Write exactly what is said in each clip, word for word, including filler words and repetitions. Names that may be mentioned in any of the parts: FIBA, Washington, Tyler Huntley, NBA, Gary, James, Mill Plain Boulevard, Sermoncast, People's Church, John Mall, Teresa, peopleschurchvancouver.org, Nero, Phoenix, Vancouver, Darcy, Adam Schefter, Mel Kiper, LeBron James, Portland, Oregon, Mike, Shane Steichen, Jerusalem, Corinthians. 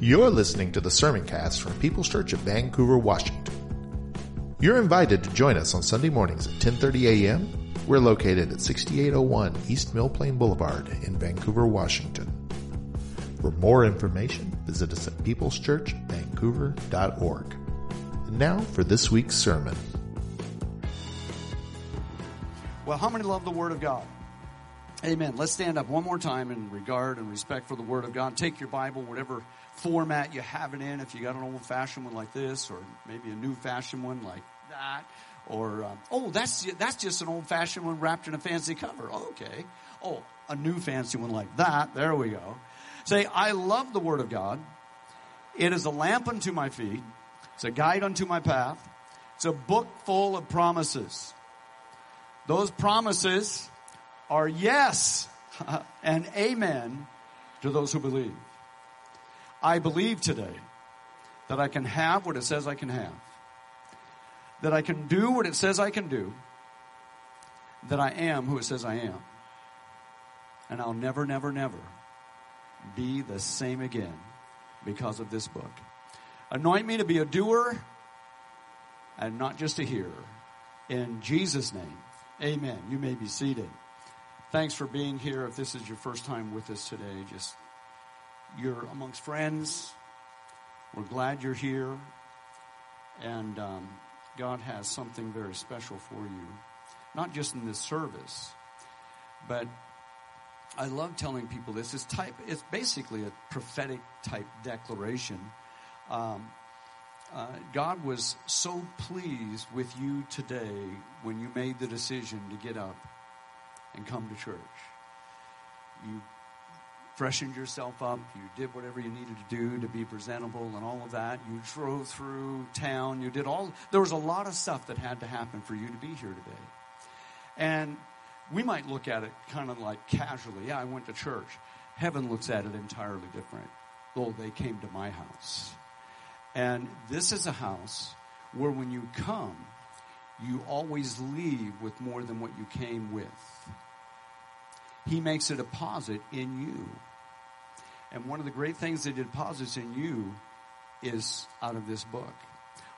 You're listening to the Sermoncast from People's Church of Vancouver, Washington. You're invited to join us on Sunday mornings at ten thirty a.m. We're located at sixty-eight oh one East Mill Plain Boulevard in Vancouver, Washington. For more information, visit us at peoples church vancouver dot org. And now for this week's sermon. Well, how many love the Word of God? Amen. Let's stand up one more time in regard and respect for the Word of God. Take your Bible, whatever format you have it in. If you got an old-fashioned one like this, or maybe a new-fashioned one like that, or um, oh, that's that's just an old-fashioned one wrapped in a fancy cover. Oh, okay. Oh, a new fancy one like that. There we go. Say, I love the Word of God. It is a lamp unto my feet. It's a guide unto my path. It's a book full of promises. Those promises are yes and amen to those who believe. I believe today that I can have what it says I can have, that I can do what it says I can do, that I am who it says I am, and I'll never, never, never be the same again because of this book. Anoint me to be a doer and not just a hearer. In Jesus' name, amen. You may be seated. Thanks for being here. If this is your first time with us today, just you're amongst friends. We're glad you're here. And um, God has something very special for you, not just in this service, but I love telling people this. It's, type, it's basically a prophetic type declaration. Um, uh, God was so pleased with you today when you made the decision to get up and come to church. You freshened yourself up. You did whatever you needed to do to be presentable and all of that. You drove through town. You did all. There was a lot of stuff that had to happen for you to be here today. And we might look at it kind of like casually. Yeah, I went to church. Heaven looks at it entirely different. Though they came to my house. And this is a house where when you come, you always leave with more than what you came with. He makes a deposit in you. And one of the great things that he deposits in you is out of this book.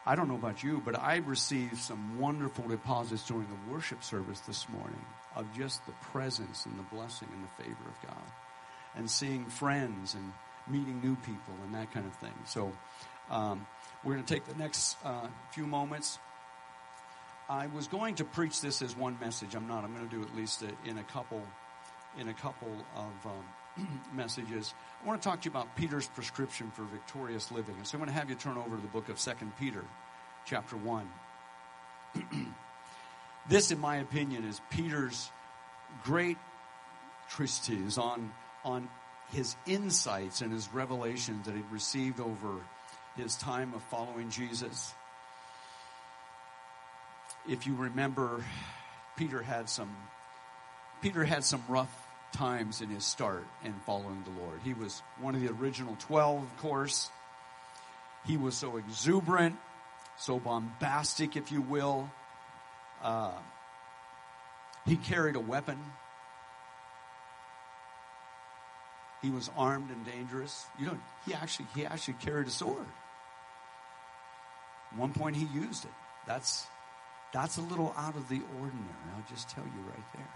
I don't know about you, but I received some wonderful deposits during the worship service this morning of just the presence and the blessing and the favor of God. And seeing friends and meeting new people and that kind of thing. So um, we're going to take the next uh, few moments. I was going to preach this as one message. I'm not. I'm going to do at least a, in a couple in a couple of um, messages. I want to talk to you about Peter's prescription for victorious living. And so I'm going to have you turn over to the book of Second Peter, chapter one. This, in my opinion, is Peter's great treatise on, on his insights and his revelations that he'd received over his time of following Jesus. If you remember, Peter had some Peter had some rough times in his start in following the Lord. He was one of the original twelve, of course. He was so exuberant, so bombastic, if you will. Uh, he carried a weapon. He was armed and dangerous. You know, he actually he actually carried a sword. At one point, he used it. That's That's a little out of the ordinary, I'll just tell you right there.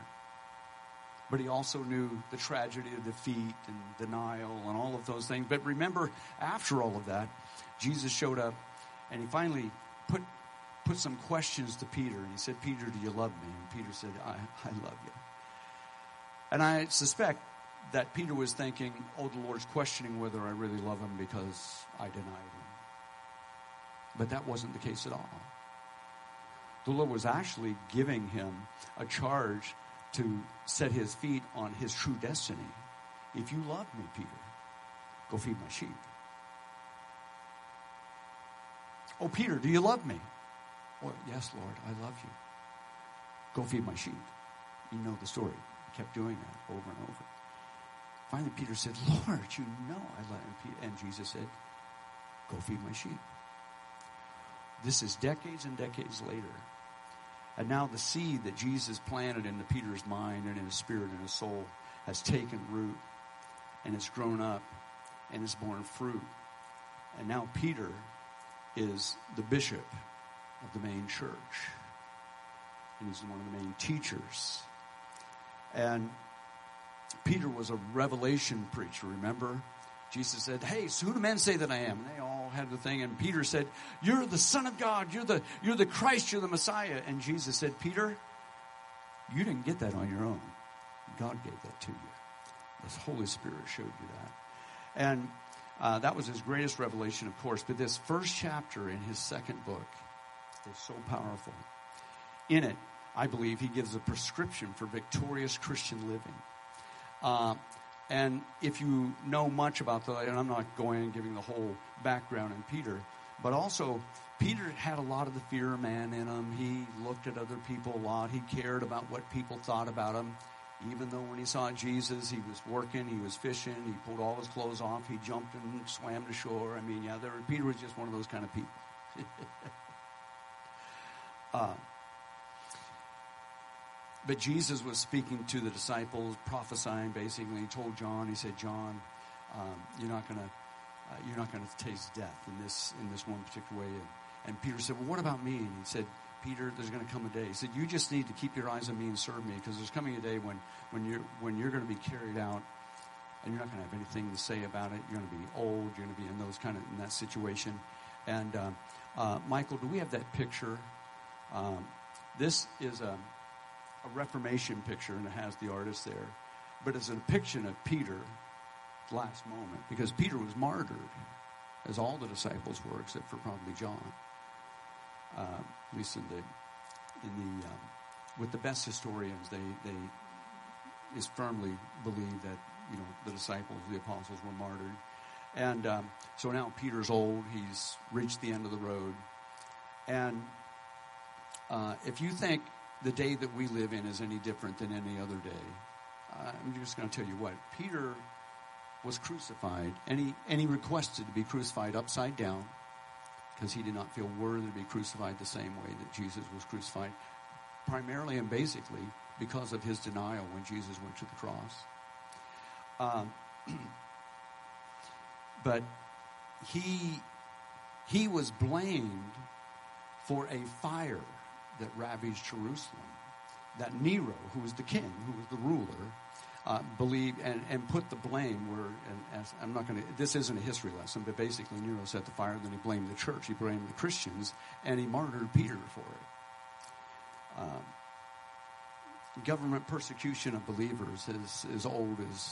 But he also knew the tragedy of defeat and denial and all of those things. But remember, after all of that, Jesus showed up and he finally put put some questions to Peter. And he said, Peter, do you love me? And Peter said, I, I love you. And I suspect that Peter was thinking, oh, the Lord's questioning whether I really love him because I denied him. But that wasn't the case at all. The Lord was actually giving him a charge to set his feet on his true destiny. If you love me, Peter, Go feed my sheep. Oh, Peter, do you love me? Oh, yes, Lord, I love you. Go feed my sheep. You know the story. He kept doing that over and over. Finally, Peter said, Lord, you know I love you. And Jesus said, go feed my sheep. This is decades and decades later. And now the seed that Jesus planted into Peter's mind and in his spirit and his soul has taken root. And it's grown up. And it's borne fruit. And now Peter is the bishop of the main church. And he's one of the main teachers. And Peter was a revelation preacher, remember? Jesus said, hey, so who do men say that I am? And they all had the thing. And Peter said, you're the Son of God. You're the, you're the Christ. You're the Messiah. And Jesus said, Peter, you didn't get that on your own. God gave that to you. The Holy Spirit showed you that. And uh, that was his greatest revelation, of course. But this first chapter in his second book is so powerful. In it, I believe he gives a prescription for victorious Christian living. Uh, and if you know much about the, and I'm not going and giving the whole background in Peter, but also Peter had a lot of the fear of man in him. He looked at other people a lot. He cared about what people thought about him. Even though when he saw Jesus, he was working, he was fishing, he pulled all his clothes off, he jumped and swam to shore. I mean, yeah, there, Peter was just one of those kind of people. uh, but Jesus was speaking to the disciples, prophesying basically. He told John, he said, John, um, you're not going to uh, you're not going to taste death in this in this one particular way. And, and Peter said, well, what about me? And he said, Peter, there's going to come a day. He said, you just need to keep your eyes on me and serve me, because there's coming a day when, when you're when you're going to be carried out, and you're not going to have anything to say about it. You're going to be old. You're going to be in those kind of in that situation. And uh, uh, Michael, do we have that picture? Um, this is a, a Reformation picture, and it has the artist there, but it's a depiction of Peter's last moment, because Peter was martyred, as all the disciples were, except for probably John. Uh, at least in the, in the um, with the best historians, they they is firmly believe that you know the disciples, the apostles, were martyred, and um, so now Peter's old. He's reached the end of the road, and uh, if you think the day that we live in is any different than any other day, uh, I'm just going to tell you what Peter was crucified, and he and he requested to be crucified upside down, because he did not feel worthy to be crucified the same way that Jesus was crucified, primarily and basically because of his denial when Jesus went to the cross. Um, but he he was blamed for a fire that ravaged Jerusalem, that Nero, who was the king, who was the ruler, Uh, believe and, and put the blame where, and as, I'm not going to, this isn't a history lesson, but basically Nero set the fire, then he blamed the church, he blamed the Christians, and he martyred Peter for it. Uh, government persecution of believers is as old as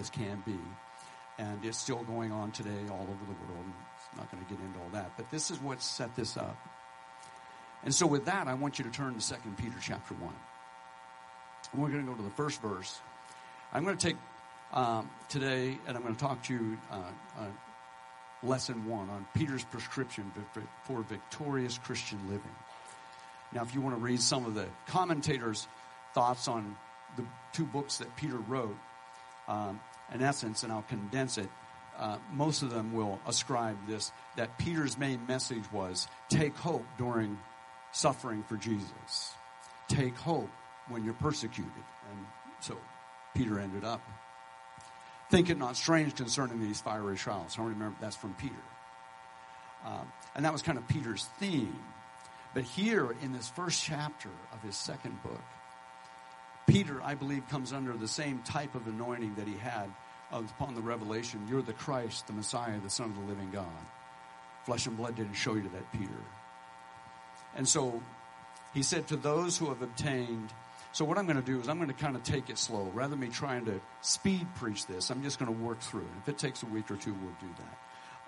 as can be, and it's still going on today all over the world. I'm not going to get into all that, but this is what set this up. And so with that, I want you to turn to Second Peter chapter one. We're going to go to the first verse. I'm going to take um, today, and I'm going to talk to you uh, uh, lesson one on Peter's prescription for victorious Christian living. Now, if you want to read some of the commentators' thoughts on the two books that Peter wrote, um, in essence, and I'll condense it, uh, most of them will ascribe this, that Peter's main message was, take hope during suffering for Jesus. Take hope when you're persecuted. And so Peter ended up. Think it not strange concerning these fiery trials. I remember that's from Peter. Um, and that was kind of Peter's theme. But here in this first chapter of his second book, Peter, I believe, comes under the same type of anointing that he had upon the revelation. You're the Christ, the Messiah, the Son of the living God. Flesh and blood didn't show you that, Peter. And so he said to those who have obtained. So what I'm going to do is I'm going to kind of take it slow. Rather than me trying to speed preach this, I'm just going to work through it. If it takes a week or two, we'll do that.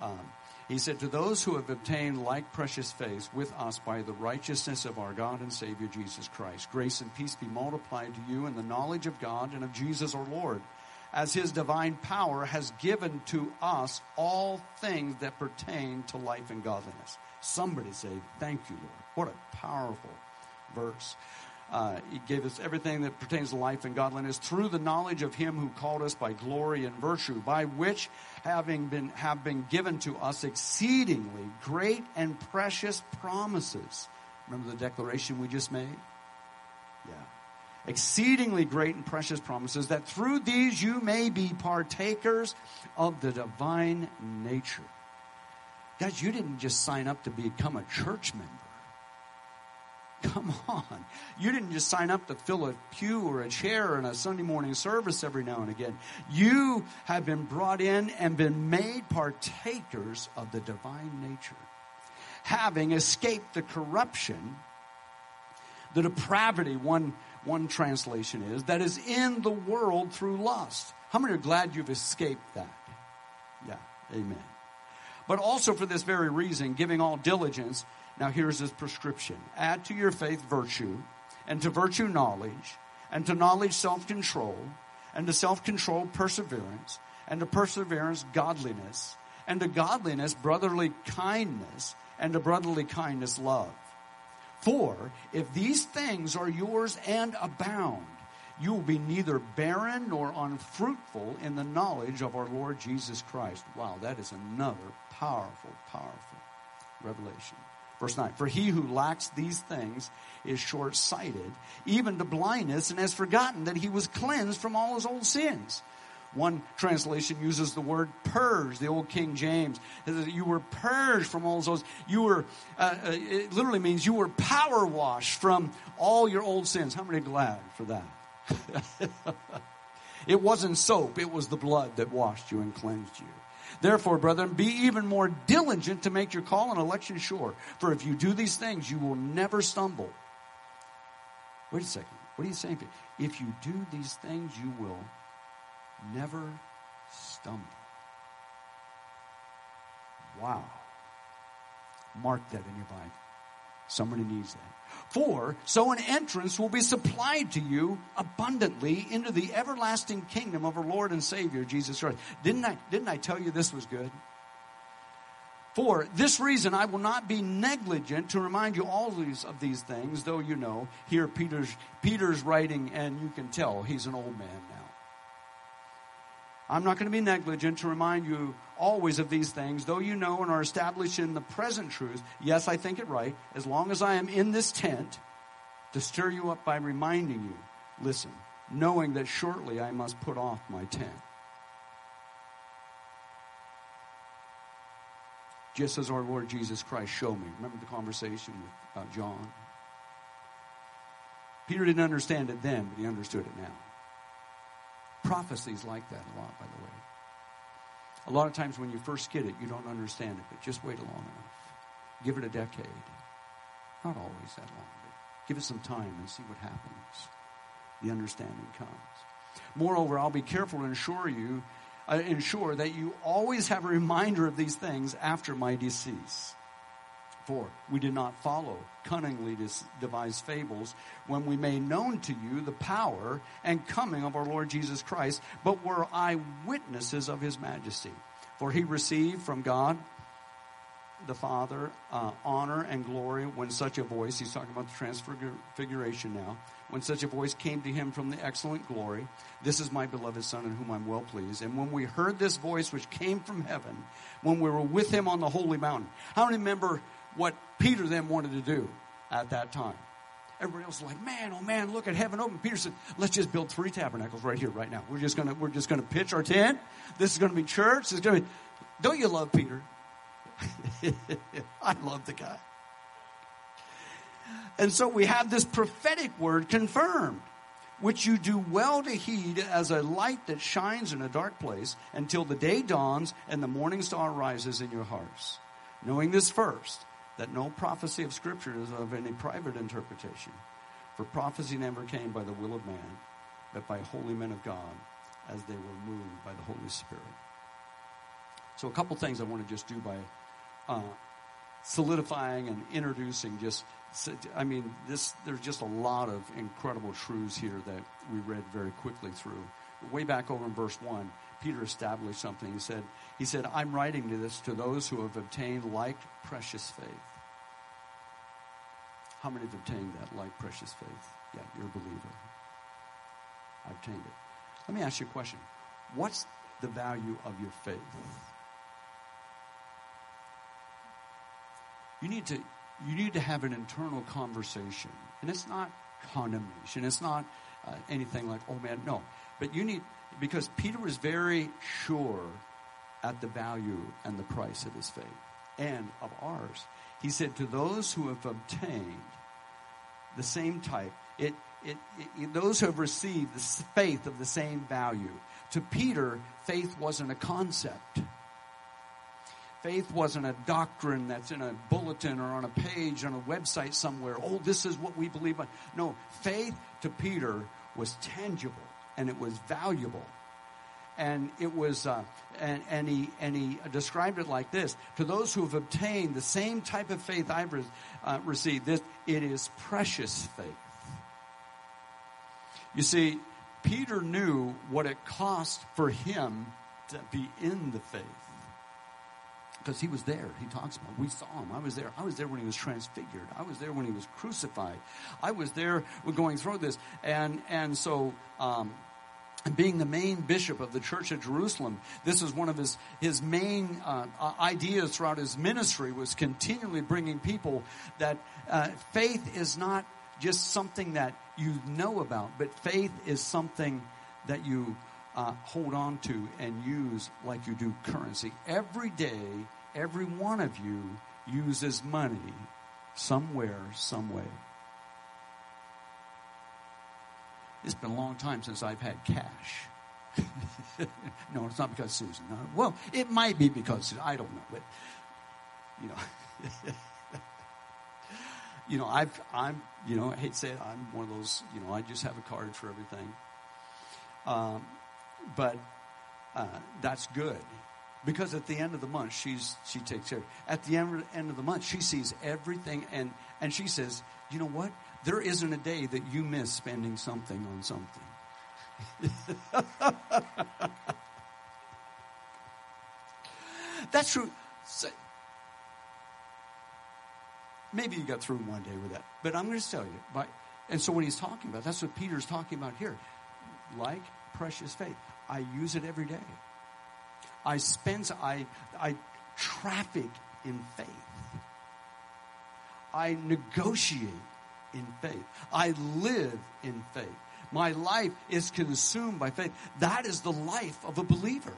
Um, he said, to those who have obtained like precious faith with us by the righteousness of our God and Savior Jesus Christ, grace and peace be multiplied to you in the knowledge of God and of Jesus our Lord, as his divine power has given to us all things that pertain to life and godliness. Somebody say, thank you, Lord. What a powerful verse. Uh, he gave us everything that pertains to life and godliness through the knowledge of him who called us by glory and virtue, by which having been have been given to us exceedingly great and precious promises. Remember the declaration we just made? Yeah. Exceedingly great and precious promises, that through these you may be partakers of the divine nature. Guys, you didn't just sign up to become a church member. Come on. You didn't just sign up to fill a pew or a chair in a Sunday morning service every now and again. You have been brought in and been made partakers of the divine nature, having escaped the corruption, the depravity, one One translation is, that is in the world through lust. How many are glad you've escaped that? Yeah, amen. But also for this very reason, giving all diligence, now here's his prescription. Add to your faith virtue, and to virtue knowledge, and to knowledge self-control, and to self-control perseverance, and to perseverance godliness, and to godliness brotherly kindness, and to brotherly kindness love. For if these things are yours and abound, you will be neither barren nor unfruitful in the knowledge of our Lord Jesus Christ. Wow, that is another powerful, powerful revelation. Verse nine, for he who lacks these things is short-sighted, even to blindness, and has forgotten that he was cleansed from all his old sins. One translation uses the word purge, the old King James. You were purged from all those. You were, uh, it literally means you were power washed from all your old sins. How many are glad for that? It wasn't soap. It was the blood that washed you and cleansed you. Therefore, brethren, be even more diligent to make your call and election sure. For if you do these things, you will never stumble. Wait a second. What are you saying? If you do these things, you will never stumble. Wow. Mark that in your Bible. Somebody needs that. For so an entrance will be supplied to you abundantly into the everlasting kingdom of our Lord and Savior Jesus Christ. Didn't I, didn't I tell you this was good? For this reason, I will not be negligent to remind you always of these things, though you know, here Peter's Peter's writing, and you can tell he's an old man now. I'm not going to be negligent to remind you always of these things, though you know and are established in the present truth. Yes, I think it right, as long as I am in this tent, to stir you up by reminding you, listen, knowing that shortly I must put off my tent. Just as our Lord Jesus Christ showed me. Remember the conversation with uh, John? Peter didn't understand it then, but he understood it now. Prophecies like that a lot, by the way. A lot of times when you first get it, you don't understand it, but just wait long enough. Give it a decade. Not always that long, but give it some time and see what happens. The understanding comes. Moreover, I'll be careful to ensure you, uh, ensure that you always have a reminder of these things after my decease. For we did not follow cunningly devised fables when we made known to you the power and coming of our Lord Jesus Christ, but were eyewitnesses of his majesty. For he received from God the Father uh, honor and glory when such a voice, he's talking about the transfiguration now, when such a voice came to him from the excellent glory, this is my beloved Son in whom I'm well pleased. And when we heard this voice which came from heaven, when we were with him on the holy mountain. How many remember what Peter then wanted to do at that time? Everybody else was like, man, oh man, look at heaven open. Peter said, let's just build three tabernacles right here, right now. We're just gonna, we're just gonna pitch our tent. This is gonna be church. This is gonna be. Don't you love Peter? I love the guy. And so we have this prophetic word confirmed, which you do well to heed as a light that shines in a dark place until the day dawns and the morning star rises in your hearts. Knowing this first, that no prophecy of Scripture is of any private interpretation. For prophecy never came by the will of man, but by holy men of God, as they were moved by the Holy Spirit. So a couple things I want to just do by uh, solidifying and introducing just, I mean, this. There's just a lot of incredible truths here that we read very quickly through. way back over in verse one, Peter established something. He said, he said, I'm writing to this to those who have obtained like precious faith. How many have obtained that like precious faith? Yeah, you're a believer. I obtained it. Let me ask you a question. What's the value of your faith? You need to you need to have an internal conversation. And it's not condemnation. It's not uh, anything like, oh man, no. But you need, because Peter was very sure at the value and the price of his faith and of ours. He said to those who have obtained the same type, it, it, it those who have received the faith of the same value. To Peter, faith wasn't a concept. Faith wasn't a doctrine that's in a bulletin or on a page on a website somewhere. Oh, this is what we believe in. No, faith to Peter was tangible and it was valuable. And it was, uh, and, and he and he described it like this: to those who have obtained the same type of faith I've uh, received, this it is precious faith. You see, Peter knew what it cost for him to be in the faith because he was there. He talks about it. We saw him. I was there. I was there when he was transfigured. I was there when he was crucified. I was there going through this, and and so. Um, Being the main bishop of the church at Jerusalem, this is one of his his main uh, ideas throughout his ministry, was continually bringing people that uh, faith is not just something that you know about, but faith is something that you uh, hold on to and use like you do currency. Every day, every one of you uses money somewhere, some way. It's been a long time since I've had cash. No, it's not because Susan. No. Well, it might be because I don't know. But, you know, you know, I've, I'm, you know, I hate to say it. I'm one of those. You know, I just have a card for everything. Um, but uh, that's good, because at the end of the month, she's she takes care. At the end end of the month, she sees everything, and and she says, you know what? There isn't a day that you miss spending something on something. That's true. So, maybe you got through one day with that, but I'm going to tell you. By, and so what he's talking about, that's what Peter's talking about here. Like precious faith. I use it every day. I spend, I, I traffic in faith. I negotiate in faith. I live in faith. My life is consumed by faith. That is the life of a believer.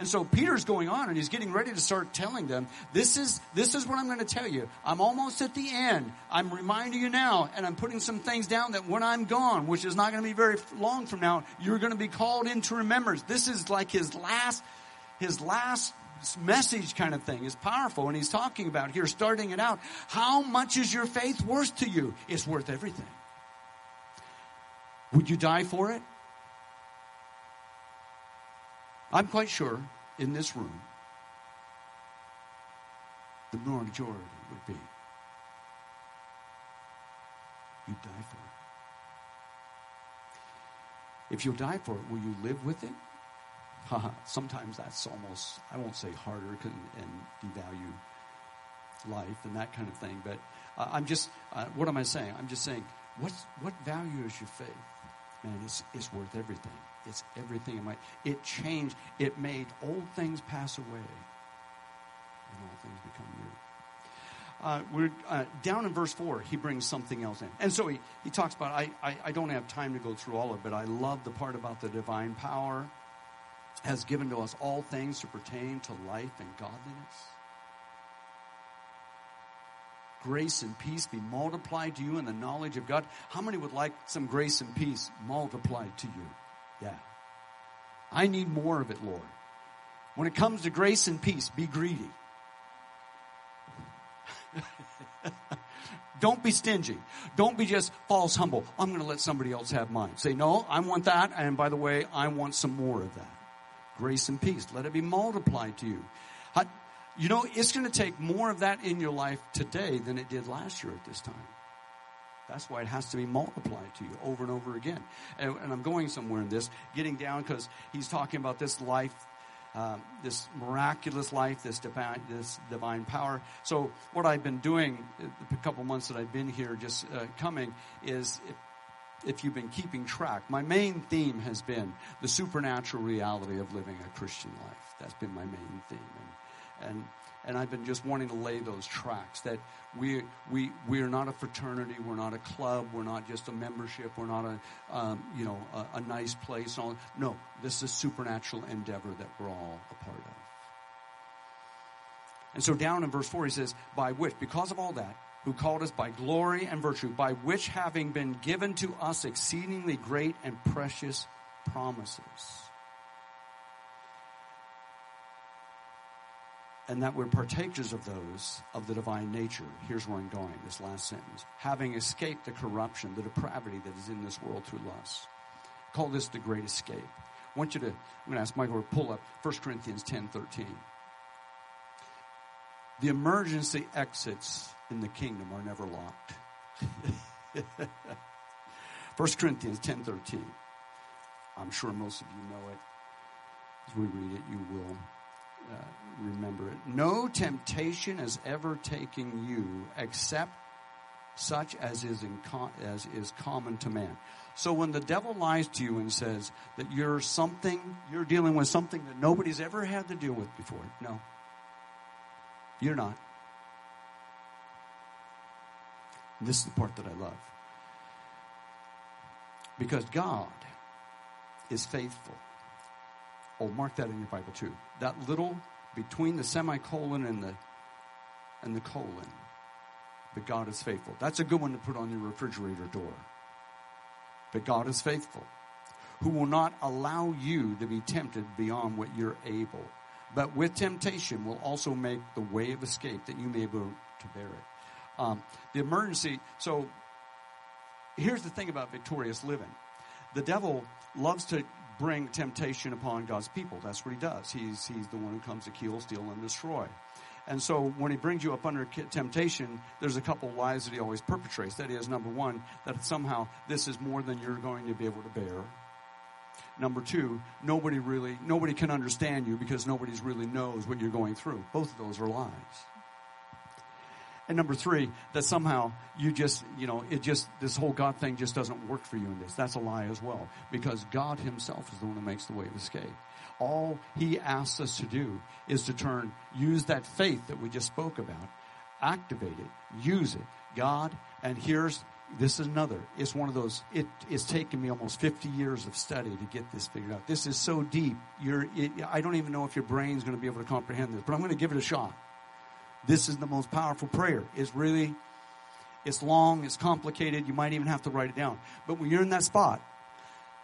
And so Peter's going on and he's getting ready to start telling them, this is this is what I'm going to tell you. I'm almost at the end. I'm reminding you now, and I'm putting some things down that when I'm gone, which is not going to be very long from now, you're going to be called into remembrance. This is like his last his last message kind of thing. Is powerful, and he's talking about here, starting it out, how much is your faith worth to you? It's worth everything. Would you die for it? I'm quite sure in this room the majority would be you'd die for it. If you'll die for it, will you live with it? Sometimes that's almost, I won't say harder and devalue life and that kind of thing. But uh, I'm just, uh, what am I saying? I'm just saying, what's, what value is your faith? Man, it's, it's worth everything. It's everything in my, it changed. It made old things pass away and all things become new. Uh, we're uh, down in verse four, he brings something else in. And so he, he talks about, I, I, I don't have time to go through all of it, but I love the part about the divine power has given to us all things to pertain to life and godliness. Grace and peace be multiplied to you in the knowledge of God. How many would like some grace and peace multiplied to you? Yeah. I need more of it, Lord. When it comes to grace and peace, be greedy. Don't be stingy. Don't be just false humble. I'm going to let somebody else have mine. Say, no, I want that. And by the way, I want some more of that. Grace and peace. Let it be multiplied to you. How, you know, it's going to take more of that in your life today than it did last year at this time. That's why it has to be multiplied to you over and over again. And, and I'm going somewhere in this, getting down, because he's talking about this life, um, this miraculous life, this divine, this divine power. So what I've been doing the couple months that I've been here, just uh, coming, is if, if you've been keeping track, my main theme has been the supernatural reality of living a Christian life. That's been my main theme. And, and And I've been just wanting to lay those tracks that we we we are not a fraternity, we're not a club, we're not just a membership, we're not a um, you know a, a nice place. And all. No, this is a supernatural endeavor that we're all a part of. And so down in verse four he says, "By which, because of all that, who called us by glory and virtue, by which having been given to us exceedingly great and precious promises." And that we're partakers of those of the divine nature. Here's where I'm going, this last sentence. Having escaped the corruption, the depravity that is in this world through lust. Call this the great escape. I want you to, I'm going to ask Michael to pull up First Corinthians ten thirteen. The emergency exits in the kingdom are never locked. First Corinthians ten thirteen. I'm sure most of you know it. As we read it, you will Uh, remember it. No temptation has ever taken you except such as is in com- as is common to man. So when the devil lies to you and says that you're something, you're dealing with something that nobody's ever had to deal with before. No, you're not. This is the part that I love. Because God is faithful. Oh, mark that in your Bible too. That little between the semicolon and the and the colon. But God is faithful. That's a good one to put on your refrigerator door. But God is faithful, who will not allow you to be tempted beyond what you're able, but with temptation will also make the way of escape that you may be able to bear it. Um, the emergency. So here's the thing about victorious living. The devil loves to bring temptation upon God's people. That's what he does. He's he's the one who comes to kill, steal, and destroy. And so when he brings you up under temptation, there's a couple lies that he always perpetrates. That is, number one, that somehow this is more than you're going to be able to bear. Number two, nobody really, nobody can understand you because nobody really knows what you're going through. Both of those are lies. And number three, that somehow you just, you know, it just, this whole God thing just doesn't work for you in this. That's a lie as well. Because God himself is the one that makes the way of escape. All he asks us to do is to turn, use that faith that we just spoke about, activate it, use it. God, and here's, this is another. It's one of those, it, it's taken me almost fifty years of study to get this figured out. This is so deep. You're, it, I don't even know if your brain's going to be able to comprehend this, but I'm going to give it a shot. This is the most powerful prayer. It's really, it's long, it's complicated. You might even have to write it down. But when you're in that spot,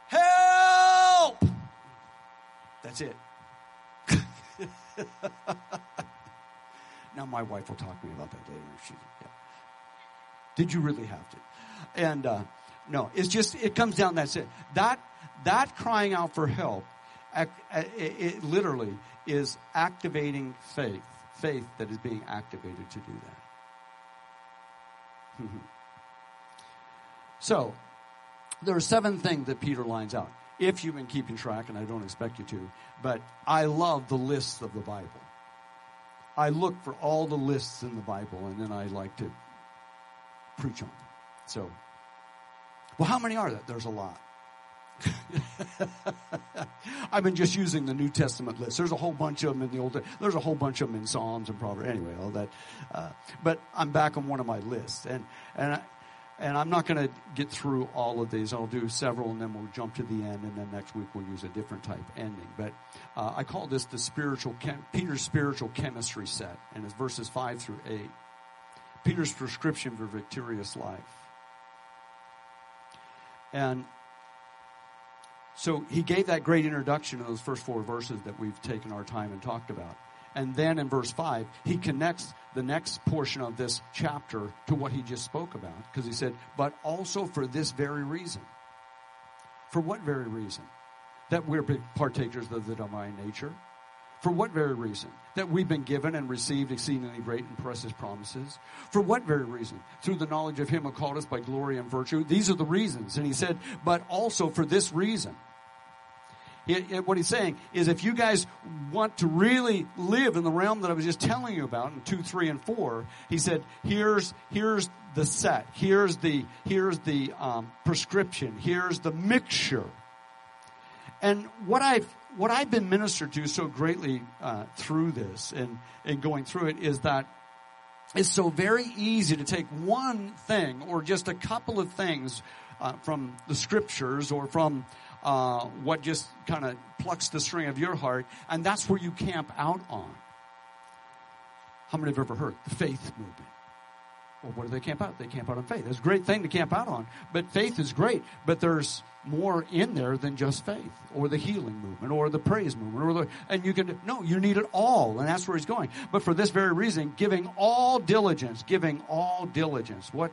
help! That's it. Now my wife will talk to me about that later. She, yeah. Did you really have to? And uh, no, it's just, it comes down, that's it. That, that crying out for help, it, it literally is activating faith. Faith that is being activated to do that. So, there are seven things that Peter lines out. If you've been keeping track, and I don't expect you to, but I love the lists of the Bible. I look for all the lists in the Bible, and then I like to preach on them. So, well, how many are there? There's a lot. I've been just using the New Testament list. There's a whole bunch of them in the Old Testament. There's a whole bunch of them in Psalms and Proverbs. Anyway, all that. Uh, but I'm back on one of my lists, and and I, and I'm not going to get through all of these. I'll do several, and then we'll jump to the end, and then next week we'll use a different type ending. But uh, I call this the spiritual chem- Peter's spiritual chemistry set, and it's verses five through eight. Peter's prescription for victorious life, and. So he gave that great introduction in those first four verses that we've taken our time and talked about. And then in verse five, he connects the next portion of this chapter to what he just spoke about. Because he said, but also for this very reason. For what very reason? That we're partakers of the divine nature. For what very reason? That we've been given and received exceedingly great and precious promises. For what very reason? Through the knowledge of him who called us by glory and virtue. These are the reasons. And he said, but also for this reason. He, what he's saying is, if you guys want to really live in the realm that I was just telling you about in two, three, and four, he said, here's here's the set. Here's the, here's the um, prescription. Here's the mixture. And what I've what I've been ministered to so greatly uh, through this and, and going through it is that it's so very easy to take one thing or just a couple of things uh, from the scriptures or from uh, what just kind of plucks the string of your heart, and that's where you camp out on. How many have ever heard the faith movement? Well, what do they camp out? They camp out on faith. It's a great thing to camp out on, but faith is great. But there's more in there than just faith, or the healing movement, or the praise movement, or the and you can no, you need it all, and that's where he's going. But for this very reason, giving all diligence, giving all diligence. What?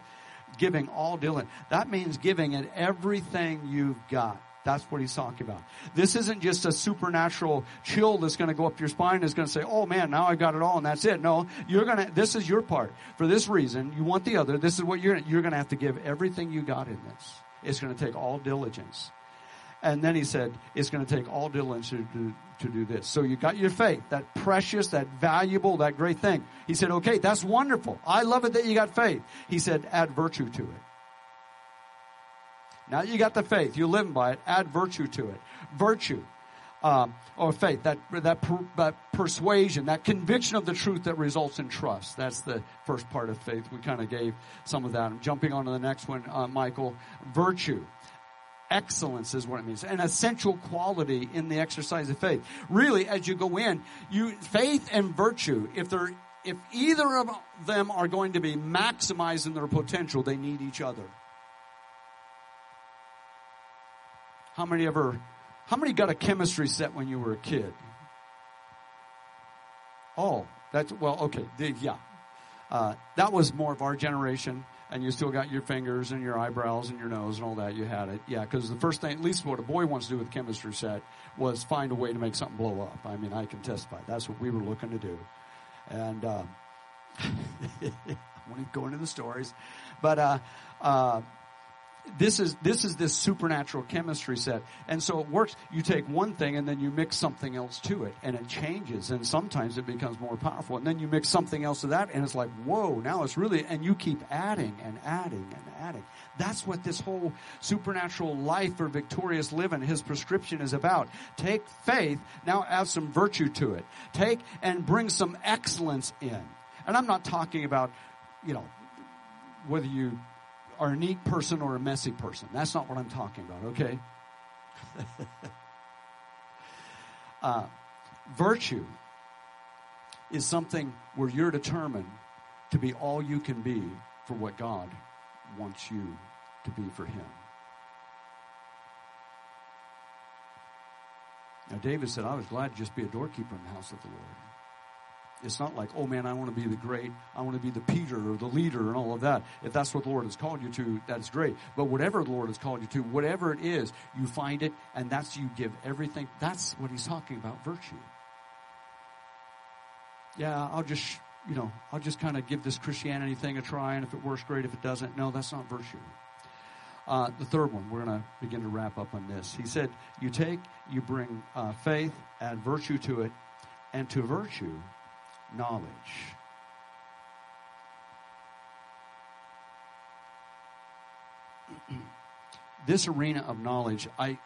Giving all diligence. That means giving it everything you've got. That's what he's talking about. This isn't just a supernatural chill that's going to go up your spine that's going to say, oh, man, now I got it all and that's it. No, you're going to, this is your part. For this reason, you want the other. This is what you're going to, you're going to have to give everything you got in this. It's going to take all diligence. And then he said, it's going to take all diligence to do, to do this. So you got your faith, that precious, that valuable, that great thing. He said, okay, that's wonderful. I love it that you got faith. He said, add virtue to it. Now you got the faith. You're living by it. Add virtue to it. Virtue um, or faith, that that, per, that persuasion, that conviction of the truth that results in trust. That's the first part of faith. We kind of gave some of that. I'm jumping on to the next one, uh, Michael. Virtue. Excellence is what it means. An essential quality in the exercise of faith. Really, as you go in, you faith and virtue, if they're if either of them are going to be maximized in their potential, they need each other. How many ever, how many got a chemistry set when you were a kid? Oh, that's, well, okay, the, yeah. Uh, that was more of our generation, and you still got your fingers and your eyebrows and your nose and all that. You had it, yeah, because the first thing, at least what a boy wants to do with a chemistry set, was find a way to make something blow up. I mean, I can testify. That's what we were looking to do. And uh, I won't go into the stories, but... Uh, uh, This is this is this supernatural chemistry set. And so it works. You take one thing and then you mix something else to it and it changes. And sometimes it becomes more powerful. And then you mix something else to that and it's like, whoa, now it's really, and you keep adding and adding and adding. That's what this whole supernatural life or victorious living, his prescription is about. Take faith, now add some virtue to it. Take and bring some excellence in. And I'm not talking about, you know, whether you are a neat person or a messy person. That's not what I'm talking about, okay? uh, virtue is something where you're determined to be all you can be for what God wants you to be for him. Now, David said, I was glad to just be a doorkeeper in the house of the Lord. It's not like, oh, man, I want to be the great, I want to be the Peter or the leader and all of that. If that's what the Lord has called you to, that's great. But whatever the Lord has called you to, whatever it is, you find it, and that's you give everything. That's what he's talking about, virtue. Yeah, I'll just, you know, I'll just kind of give this Christianity thing a try, and if it works, great. If it doesn't, no, that's not virtue. Uh, the third one, we're going to begin to wrap up on this. He said, you take, you bring uh, faith, add virtue to it, and to virtue, knowledge. This arena of knowledge, I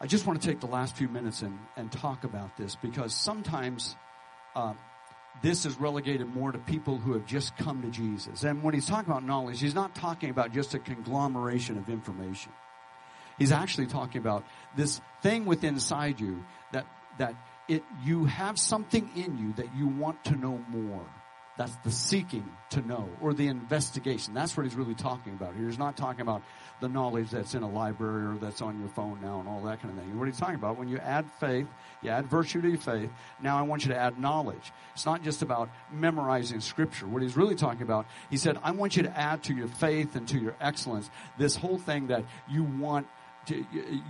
I just want to take the last few minutes and, and talk about this, because sometimes uh, this is relegated more to people who have just come to Jesus. And when he's talking about knowledge, he's not talking about just a conglomeration of information. He's actually talking about this thing within inside you that that It, you have something in you that you want to know more. That's the seeking to know, or the investigation. That's what he's really talking about here. He's not talking about the knowledge that's in a library or that's on your phone now and all that kind of thing. What he's talking about, when you add faith, you add virtue to your faith, now I want you to add knowledge. It's not just about memorizing scripture. What he's really talking about, he said, I want you to add to your faith and to your excellence this whole thing that you want to,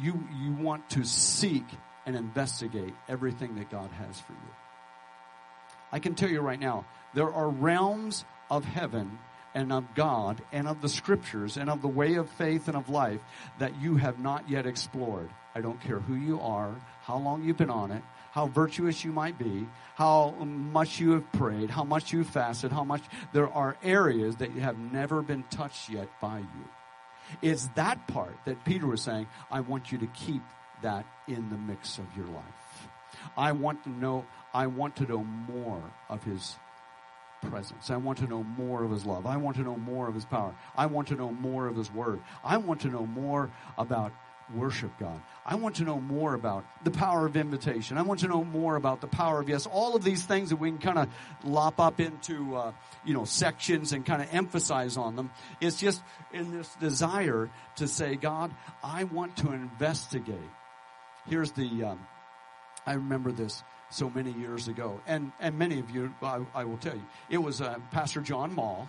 you, you want to seek and investigate everything that God has for you. I can tell you right now, there are realms of heaven and of God and of the scriptures and of the way of faith and of life that you have not yet explored. I don't care who you are, how long you've been on it, how virtuous you might be, how much you have prayed, how much you fasted, how much. There are areas that have never been touched yet by you. It's that part that Peter was saying, I want you to keep that in the mix of your life. I want to know, I want to know more of his presence. I want to know more of his love. I want to know more of his power. I want to know more of his word. I want to know more about worship God. I want to know more about the power of invitation. I want to know more about the power of yes. All of these things that we can kind of lop up into, uh, you know, sections and kind of emphasize on them. It's just in this desire to say, God, I want to investigate. Here's the, um, I remember this so many years ago. And, and many of you, I, I will tell you, it was uh, Pastor John Mall.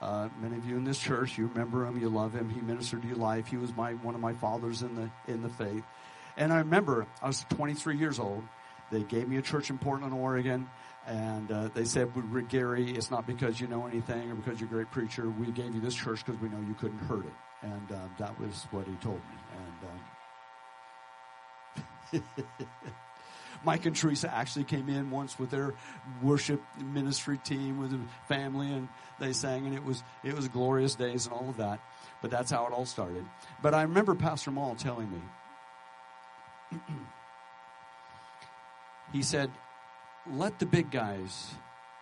Uh, many of you in this church, you remember him, you love him. He ministered to your life. He was my one of my fathers in the in the faith. And I remember I was twenty-three years old. They gave me a church in Portland, Oregon. And uh, they said, well, Gary, it's not because you know anything or because you're a great preacher. We gave you this church because we know you couldn't hurt it. And uh, that was what he told me. And uh, Mike and Teresa actually came in once with their worship ministry team, with the family, and they sang, and it was it was glorious days and all of that. But that's how it all started. But I remember Pastor Mall telling me, he said, let the big guys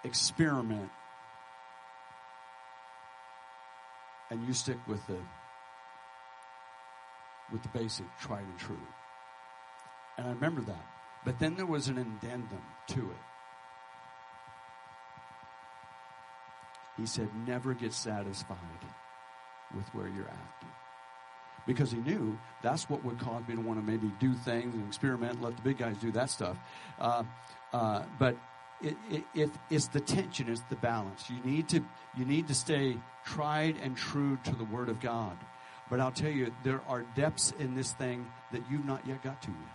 experiment, and you stick with the with the basic tried and true. And I remember that. But then there was an addendum to it. He said, never get satisfied with where you're at. Because he knew that's what would cause me to want to maybe do things and experiment and let the big guys do that stuff. Uh, uh, but it, it, it, it's the tension, it's the balance. You need to, you need to stay tried and true to the Word of God. But I'll tell you, there are depths in this thing that you've not yet got to yet.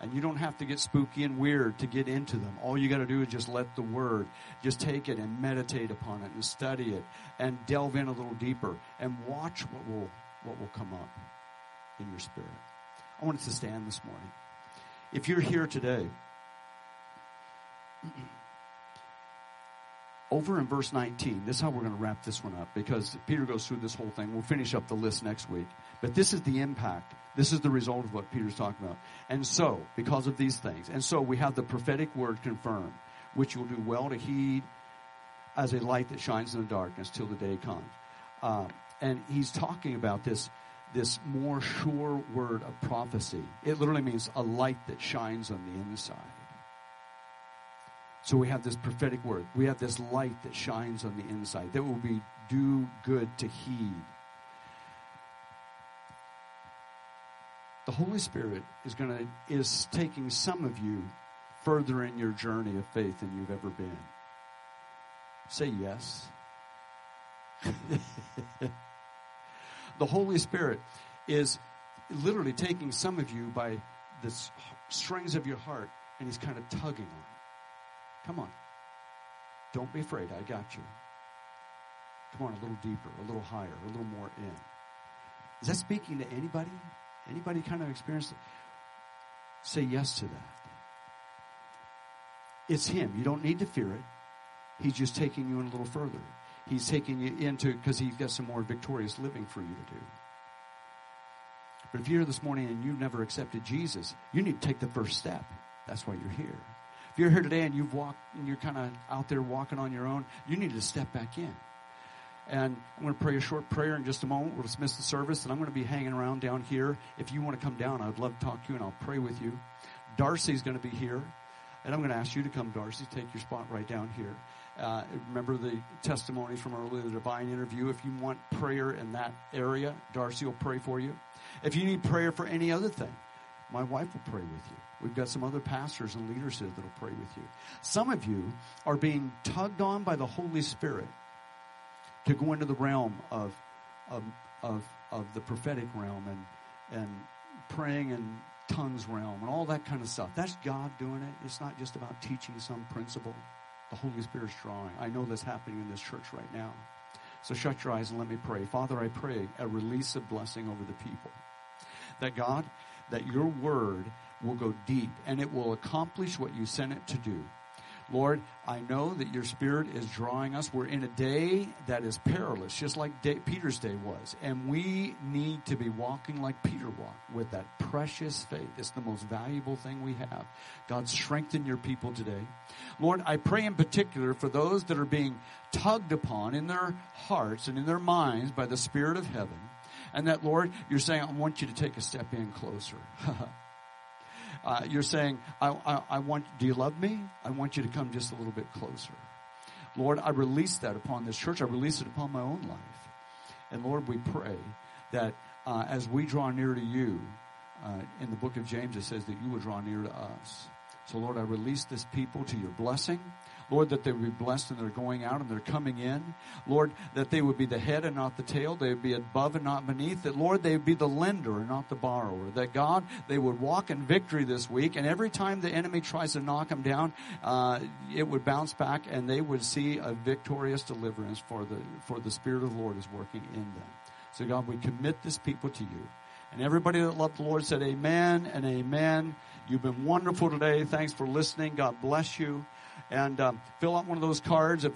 And you don't have to get spooky and weird to get into them. All you got to do is just let the Word, just take it and meditate upon it and study it and delve in a little deeper and watch what will what will come up in your spirit. I want us to stand this morning. If you're here today, over in verse nineteen, this is how we're going to wrap this one up, because Peter goes through this whole thing. We'll finish up the list next week. But this is the impact. This is the result of what Peter's talking about. And so, because of these things, and so we have the prophetic word confirmed, which you'll do well to heed as a light that shines in the darkness till the day comes. Uh, and he's talking about this, this more sure word of prophecy. It literally means a light that shines on the inside. So we have this prophetic word. We have this light that shines on the inside that will be do good to heed. The Holy Spirit is going to is taking some of you further in your journey of faith than you've ever been. Say yes. The Holy Spirit is literally taking some of you by the strings of your heart, and he's kind of tugging on it. Come on. Don't be afraid. I got you. Come on, a little deeper, a little higher, a little more in. Is that speaking to anybody? Anybody kind of experienced it? Say yes to that. It's him. You don't need to fear it. He's just taking you in a little further. He's taking you into, because he's got some more victorious living for you to do. But if you're here this morning and you've never accepted Jesus, you need to take the first step. That's why you're here. If you're here today and you've walked and you're kind of out there walking on your own, you need to step back in. And I'm going to pray a short prayer in just a moment. We'll dismiss the service, and I'm going to be hanging around down here. If you want to come down, I'd love to talk to you, and I'll pray with you. Darcy's going to be here, and I'm going to ask you to come, Darcy. Take your spot right down here. Uh, remember the testimonies from earlier, the divine interview. If you want prayer in that area, Darcy will pray for you. If you need prayer for any other thing, my wife will pray with you. We've got some other pastors and leaders here that will pray with you. Some of you are being tugged on by the Holy Spirit to go into the realm of, of of of the prophetic realm and and praying and tongues realm and all that kind of stuff. That's God doing it. It's not just about teaching some principle. The Holy Spirit's drawing. I know that's happening in this church right now. So shut your eyes and let me pray. Father, I pray a release of blessing over the people. That God, that your word will go deep and it will accomplish what you sent it to do. Lord, I know that your Spirit is drawing us. We're in a day that is perilous, just like day, Peter's day was. And we need to be walking like Peter walked, with that precious faith. It's the most valuable thing we have. God, strengthen your people today. Lord, I pray in particular for those that are being tugged upon in their hearts and in their minds by the Spirit of heaven. And that, Lord, you're saying, I want you to take a step in closer. Uh, you're saying, I, I, I want, do you love me? I want you to come just a little bit closer. Lord, I release that upon this church. I release it upon my own life. And Lord, we pray that uh, as we draw near to you, uh, in the book of James, it says that you will draw near to us. So Lord, I release this people to your blessing. Lord, that they would be blessed in their going out and their coming in. Lord, that they would be the head and not the tail. They would be above and not beneath. That, Lord, they would be the lender and not the borrower. That, God, they would walk in victory this week. And every time the enemy tries to knock them down, uh, it would bounce back and they would see a victorious deliverance, for the, for the Spirit of the Lord is working in them. So, God, we commit this people to you. And everybody that loved the Lord said amen and amen. You've been wonderful today. Thanks for listening. God bless you. And um, fill out one of those cards if